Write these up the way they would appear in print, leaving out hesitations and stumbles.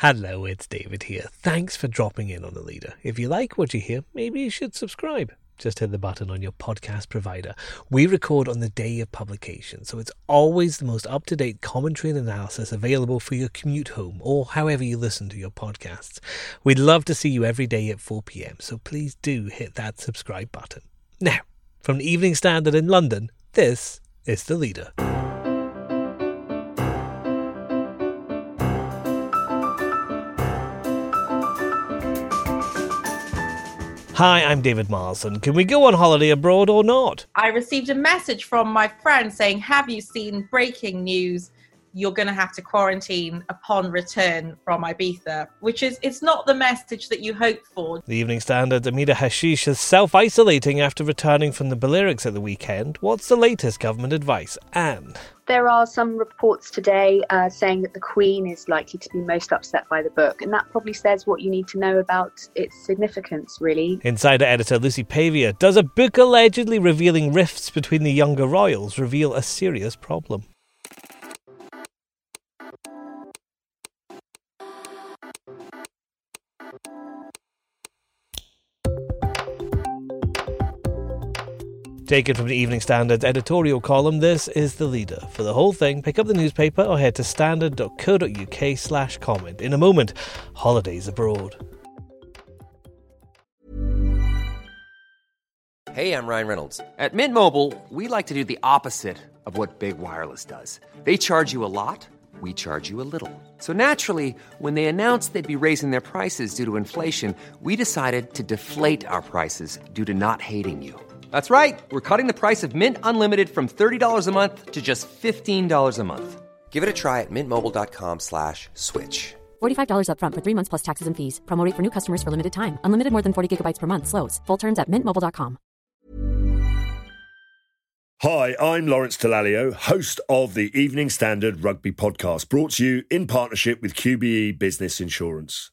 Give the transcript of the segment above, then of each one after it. Hello, it's David here. Thanks for dropping in on The Leader. If you like what you hear, maybe you should subscribe. Just hit the button on your podcast provider. We record on the day of publication, so it's always the most up-to-date commentary and analysis available for your commute home or however you listen to your podcasts. We'd love to see you every day at 4 p.m, so please do hit that subscribe button. Now, from the Evening Standard in London, this is The Leader. Hi, I'm David Marlson. Can we go on holiday abroad or not? I received a message from my friend saying, have you seen breaking news? You're going to have to quarantine upon return from Ibiza, which is, it's not the message that you hope for. The Evening Standard's Amira Hashish is self-isolating after returning from the Balearics at the weekend. What's the latest government advice? Anne? There are some reports today saying that the Queen is likely to be most upset by the book, and that probably says what you need to know about its significance, really. Insider editor Lucy Pavia, does a book allegedly revealing rifts between the younger royals reveal a serious problem? Taken from the Evening Standard's editorial column, this is The Leader. For the whole thing, pick up the newspaper or head to standard.co.uk/comment. In a moment, holidays abroad. Hey, I'm Ryan Reynolds. At Mint Mobile, we like to do the opposite of what Big Wireless does. They charge you a lot, we charge you a little. So naturally, when they announced they'd be raising their prices due to inflation, we decided to deflate our prices due to not hating you. That's right. We're cutting the price of Mint Unlimited from $30 a month to just $15 a month. Give it a try at mintmobile.com/switch. $45 up front for 3 months plus taxes and fees. Promo rate for new customers for limited time. Unlimited more than 40 gigabytes per month slows. Full terms at mintmobile.com. Hi, I'm Lawrence Dallaglio, host of the Evening Standard Rugby Podcast, brought to you in partnership with QBE Business Insurance.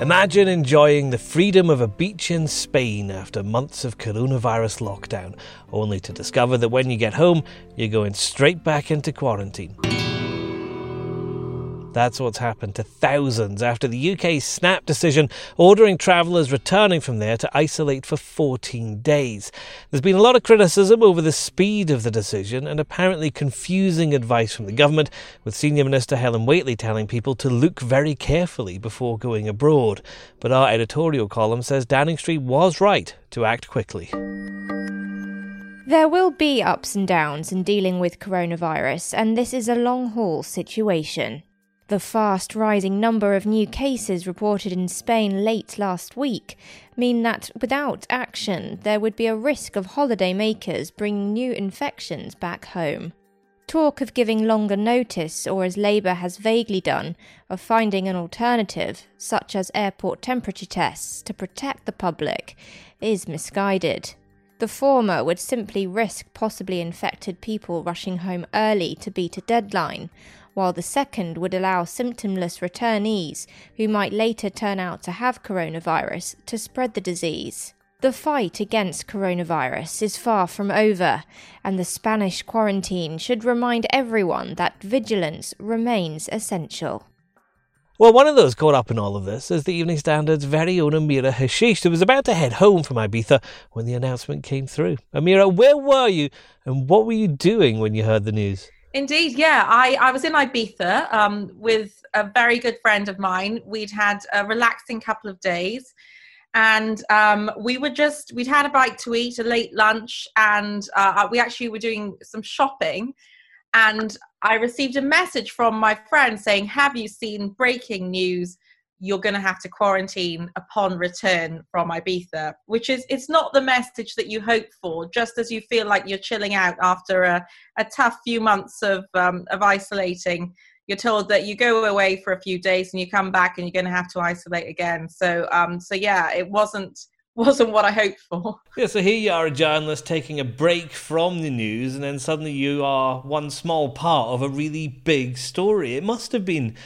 Imagine enjoying the freedom of a beach in Spain after months of coronavirus lockdown, only to discover that when you get home, you're going straight back into quarantine. That's what's happened to thousands after the UK's snap decision ordering travellers returning from there to isolate for 14 days. There's been a lot of criticism over the speed of the decision and apparently confusing advice from the government, with Senior Minister Helen Whately telling people to look very carefully before going abroad. But our editorial column says Downing Street was right to act quickly. There will be ups and downs in dealing with coronavirus, and this is a long-haul situation. The fast rising number of new cases reported in Spain late last week mean that without action there would be a risk of holidaymakers bringing new infections back home. Talk of giving longer notice, or as Labour has vaguely done, of finding an alternative, such as airport temperature tests, to protect the public, is misguided. The former would simply risk possibly infected people rushing home early to beat a deadline, while the second would allow symptomless returnees, who might later turn out to have coronavirus, to spread the disease. The fight against coronavirus is far from over, and the Spanish quarantine should remind everyone that vigilance remains essential. Well, one of those caught up in all of this is the Evening Standard's very own Amira Hashish, who was about to head home from Ibiza when the announcement came through. Amira, where were you and what were you doing when you heard the news? Indeed, yeah. I was in Ibiza with a very good friend of mine. We'd had a relaxing couple of days, and we'd had a bite to eat, a late lunch, and we actually were doing some shopping. And I received a message from my friend saying, have you seen breaking news? You're going to have to quarantine upon return from Ibiza, which is, it's not the message that you hope for, just as you feel like you're chilling out after a tough few months of isolating. you're told that you go away for a few days and you come back and you're going to have to isolate again. So, yeah, it wasn't what I hoped for. Yeah, so here you are, a journalist taking a break from the news, and then suddenly you are one small part of a really big story. It must have been,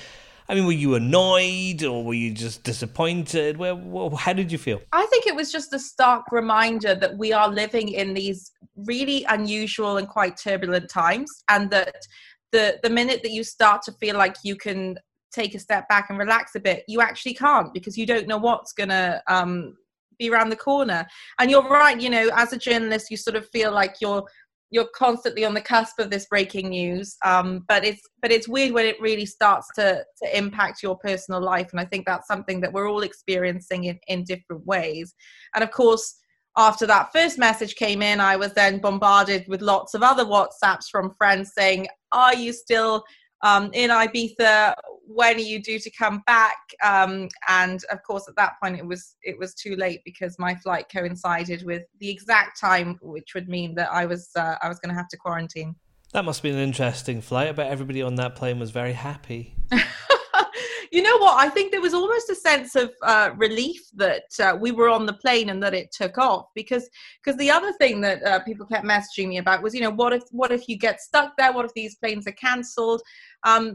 I mean, were you annoyed or were you just disappointed? How did you feel? I think it was just a stark reminder that we are living in these really unusual and quite turbulent times, and that the minute that you start to feel like you can take a step back and relax a bit, you actually can't, because you don't know what's going to be around the corner. And you're right, you know, as a journalist you sort of feel like you're constantly on the cusp of this breaking news, but it's weird when it really starts to impact your personal life. And I think that's something that we're all experiencing in different ways. And of course, after that first message came in, I was then bombarded with lots of other WhatsApps from friends saying, are you still in Ibiza? When are you due to come back? And of course, at that point, it was too late, because my flight coincided with the exact time, which would mean that I was going to have to quarantine. That must be an interesting flight. I bet everybody on that plane was very happy. You know what? I think there was almost a sense of relief that we were on the plane and that it took off, because the other thing that people kept messaging me about was, you know, what if you get stuck there? What if these planes are cancelled?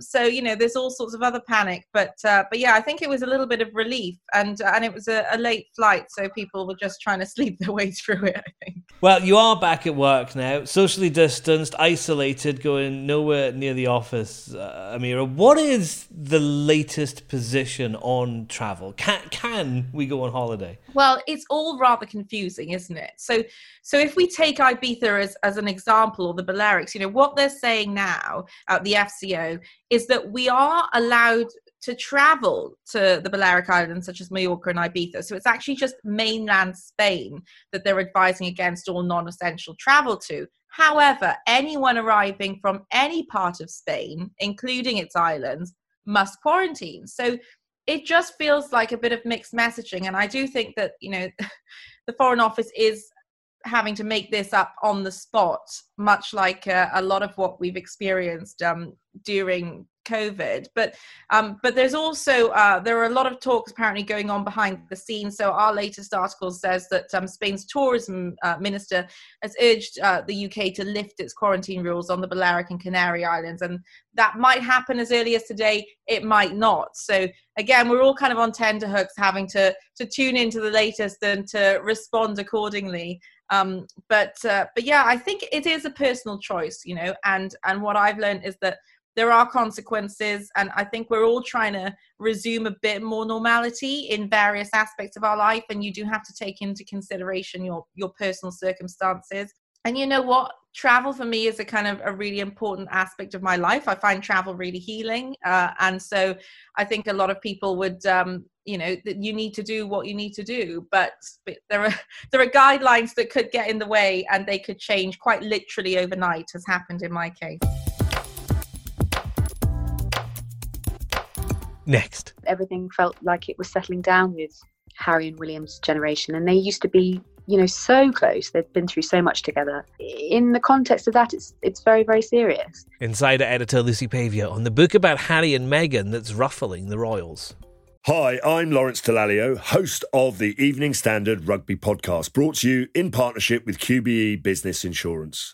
So, you know, there's all sorts of other panic. But yeah, I think it was a little bit of relief, and it was a late flight, so people were just trying to sleep their way through it, I think. Well, you are back at work now, socially distanced, isolated, going nowhere near the office, Amira. What is the latest position on travel? Can we go on holiday? Well, it's all rather confusing, isn't it? So if we take Ibiza as an example, or the Balearics, you know, what they're saying now at the FCO is that we are allowed to travel to the Balearic Islands, such as Mallorca and Ibiza. So it's actually just mainland Spain that they're advising against all non-essential travel to. However, anyone arriving from any part of Spain, including its islands, must quarantine. So it just feels like a bit of mixed messaging. And I do think that, you know, the Foreign Office is having to make this up on the spot, much like a lot of what we've experienced during COVID. But there's also, there are a lot of talks apparently going on behind the scenes. So our latest article says that Spain's tourism minister has urged the UK to lift its quarantine rules on the Balearic and Canary Islands. And that might happen as early as today. It might not. So again, we're all kind of on tenterhooks, having to tune into the latest and to respond accordingly. But yeah, I think it is a personal choice, you know, and what I've learned is that there are consequences, and I think we're all trying to resume a bit more normality in various aspects of our life, and you do have to take into consideration your personal circumstances. And you know what? Travel for me is a kind of a really important aspect of my life. I find travel really healing, and so I think a lot of people would, you know, that you need to do what you need to do, but there are guidelines that could get in the way, and they could change quite literally overnight, as happened in my case. Next. Everything felt like it was settling down with Harry and William's generation, and they used to be, you know, so close. They've been through so much together. In the context of that, it's very, very serious. Insider editor Lucy Pavia on the book about Harry and Meghan that's ruffling the royals. Hi, I'm Lawrence Dallaglio, host of the Evening Standard Rugby podcast, brought to you in partnership with QBE Business Insurance.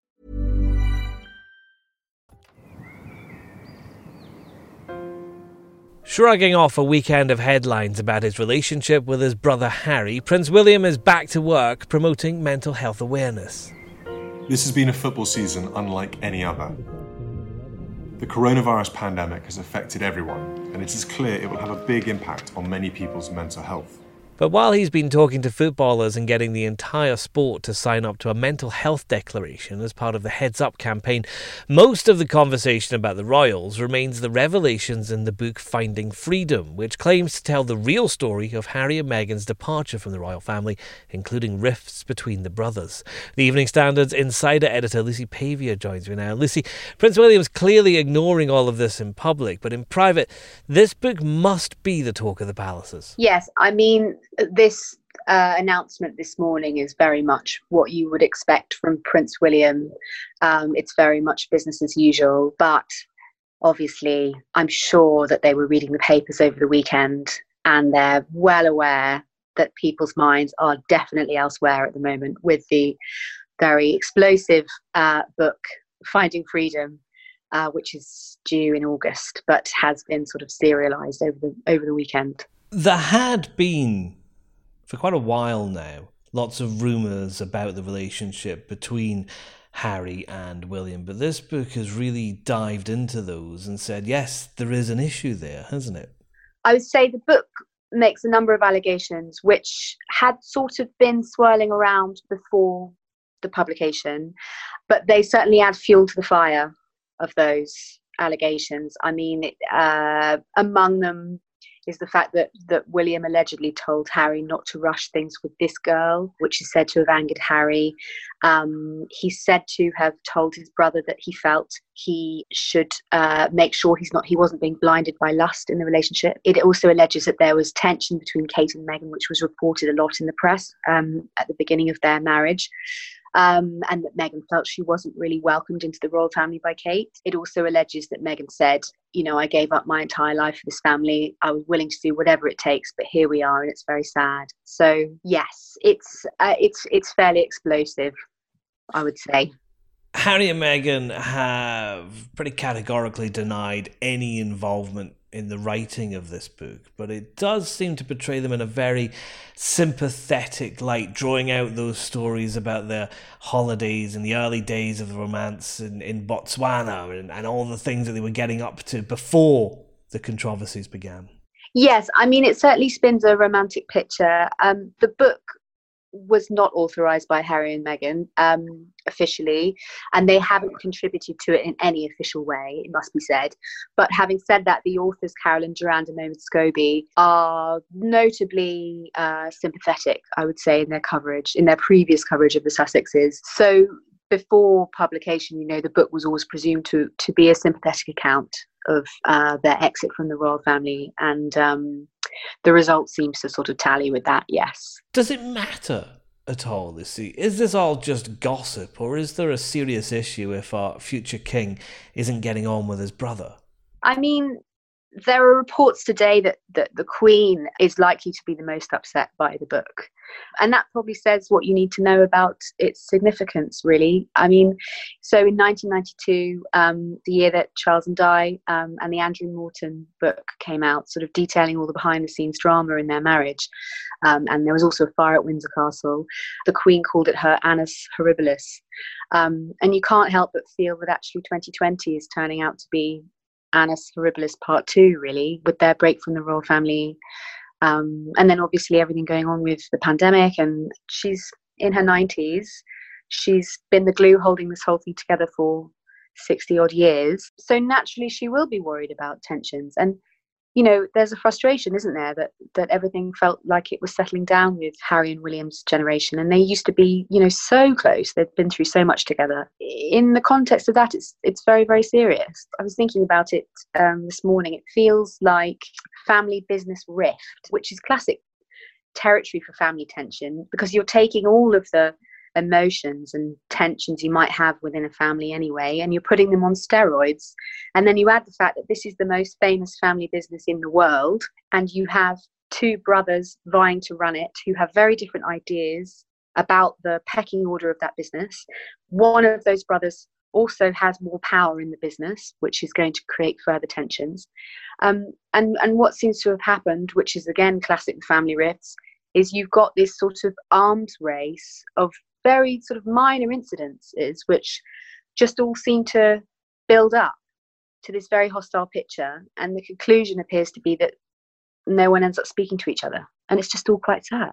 Shrugging off a weekend of headlines about his relationship with his brother Harry, Prince William is back to work promoting mental health awareness. This has been a football season unlike any other. The coronavirus pandemic has affected everyone, and it is clear it will have a big impact on many people's mental health. But while he's been talking to footballers and getting the entire sport to sign up to a mental health declaration as part of the Heads Up campaign, most of the conversation about the royals remains the revelations in the book Finding Freedom, which claims to tell the real story of Harry and Meghan's departure from the royal family, including rifts between the brothers. The Evening Standard's insider editor Lucy Pavia joins me now. Lucy, Prince William's clearly ignoring all of this in public, but in private, this book must be the talk of the palaces. Yes, I mean, this announcement this morning is very much what you would expect from Prince William. It's very much business as usual, but obviously I'm sure that they were reading the papers over the weekend and they're well aware that people's minds are definitely elsewhere at the moment with the very explosive book, Finding Freedom, which is due in August, but has been sort of serialised over the weekend. There had been, for quite a while now, lots of rumours about the relationship between Harry and William, but this book has really dived into those and said, yes, there is an issue there, hasn't it? I would say the book makes a number of allegations which had sort of been swirling around before the publication, but they certainly add fuel to the fire of those allegations. I mean, among them is the fact that William allegedly told Harry not to rush things with this girl, which is said to have angered Harry. He's said to have told his brother that he felt he should make sure he wasn't being blinded by lust in the relationship. It also alleges that there was tension between Kate and Meghan, which was reported a lot in the press at the beginning of their marriage. And that Meghan felt she wasn't really welcomed into the royal family by Kate. It also alleges that Meghan said, you know, I gave up my entire life for this family. I was willing to do whatever it takes, but here we are, and it's very sad. So yes, it's fairly explosive, I would say. Harry and Meghan have pretty categorically denied any involvement in the writing of this book, but it does seem to portray them in a very sympathetic light, drawing out those stories about their holidays and the early days of the romance in Botswana and all the things that they were getting up to before the controversies began. Yes, I mean, it certainly spins a romantic picture. The book was not authorised by Harry and Meghan officially, and they haven't contributed to it in any official way, it must be said. But having said that, the authors Carolyn Durand and Owen Scobie are notably sympathetic, I would say, in their previous coverage of the Sussexes. So before publication, you know, the book was always presumed to be a sympathetic account of their exit from the royal family, and the result seems to sort of tally with that, yes. Does it matter at all, Lucy? Is this all just gossip, or is there a serious issue if our future king isn't getting on with his brother? I mean, there are reports today that the Queen is likely to be the most upset by the book. And that probably says what you need to know about its significance, really. I mean, so in 1992, the year that Charles and Di and the Andrew Morton book came out, sort of detailing all the behind-the-scenes drama in their marriage. And there was also a fire at Windsor Castle. The Queen called it her Annus Horribilis. And you can't help but feel that actually 2020 is turning out to be Annus Horribilis Part 2, really, with their break from the royal family. And then obviously everything going on with the pandemic, and she's in her 90s. She's been the glue holding this whole thing together for 60 odd years. So naturally she will be worried about tensions. And, you know, there's a frustration, isn't there, that everything felt like it was settling down with Harry and William's generation. And they used to be, you know, so close. They've been through so much together. In the context of that, it's very, very serious. I was thinking about it this morning. It feels like family business rift, which is classic territory for family tension, because you're taking all of the emotions and tensions you might have within a family anyway, and you're putting them on steroids, and then you add the fact that this is the most famous family business in the world, and you have two brothers vying to run it who have very different ideas about the pecking order of that business. One of those brothers also has more power in the business, which is going to create further tensions. And what seems to have happened, which is again classic family rifts, is you've got this sort of arms race of very sort of minor incidences, which just all seem to build up to this very hostile picture. And the conclusion appears to be that no one ends up speaking to each other. And it's just all quite sad.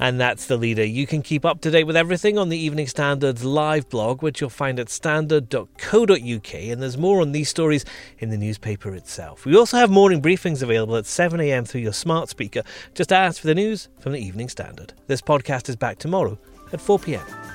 And that's The Leader. You can keep up to date with everything on the Evening Standard's live blog, which you'll find at standard.co.uk, and there's more on these stories in the newspaper itself. We also have morning briefings available at 7am through your smart speaker. Just ask for the news from the Evening Standard. This podcast is back tomorrow at 4pm.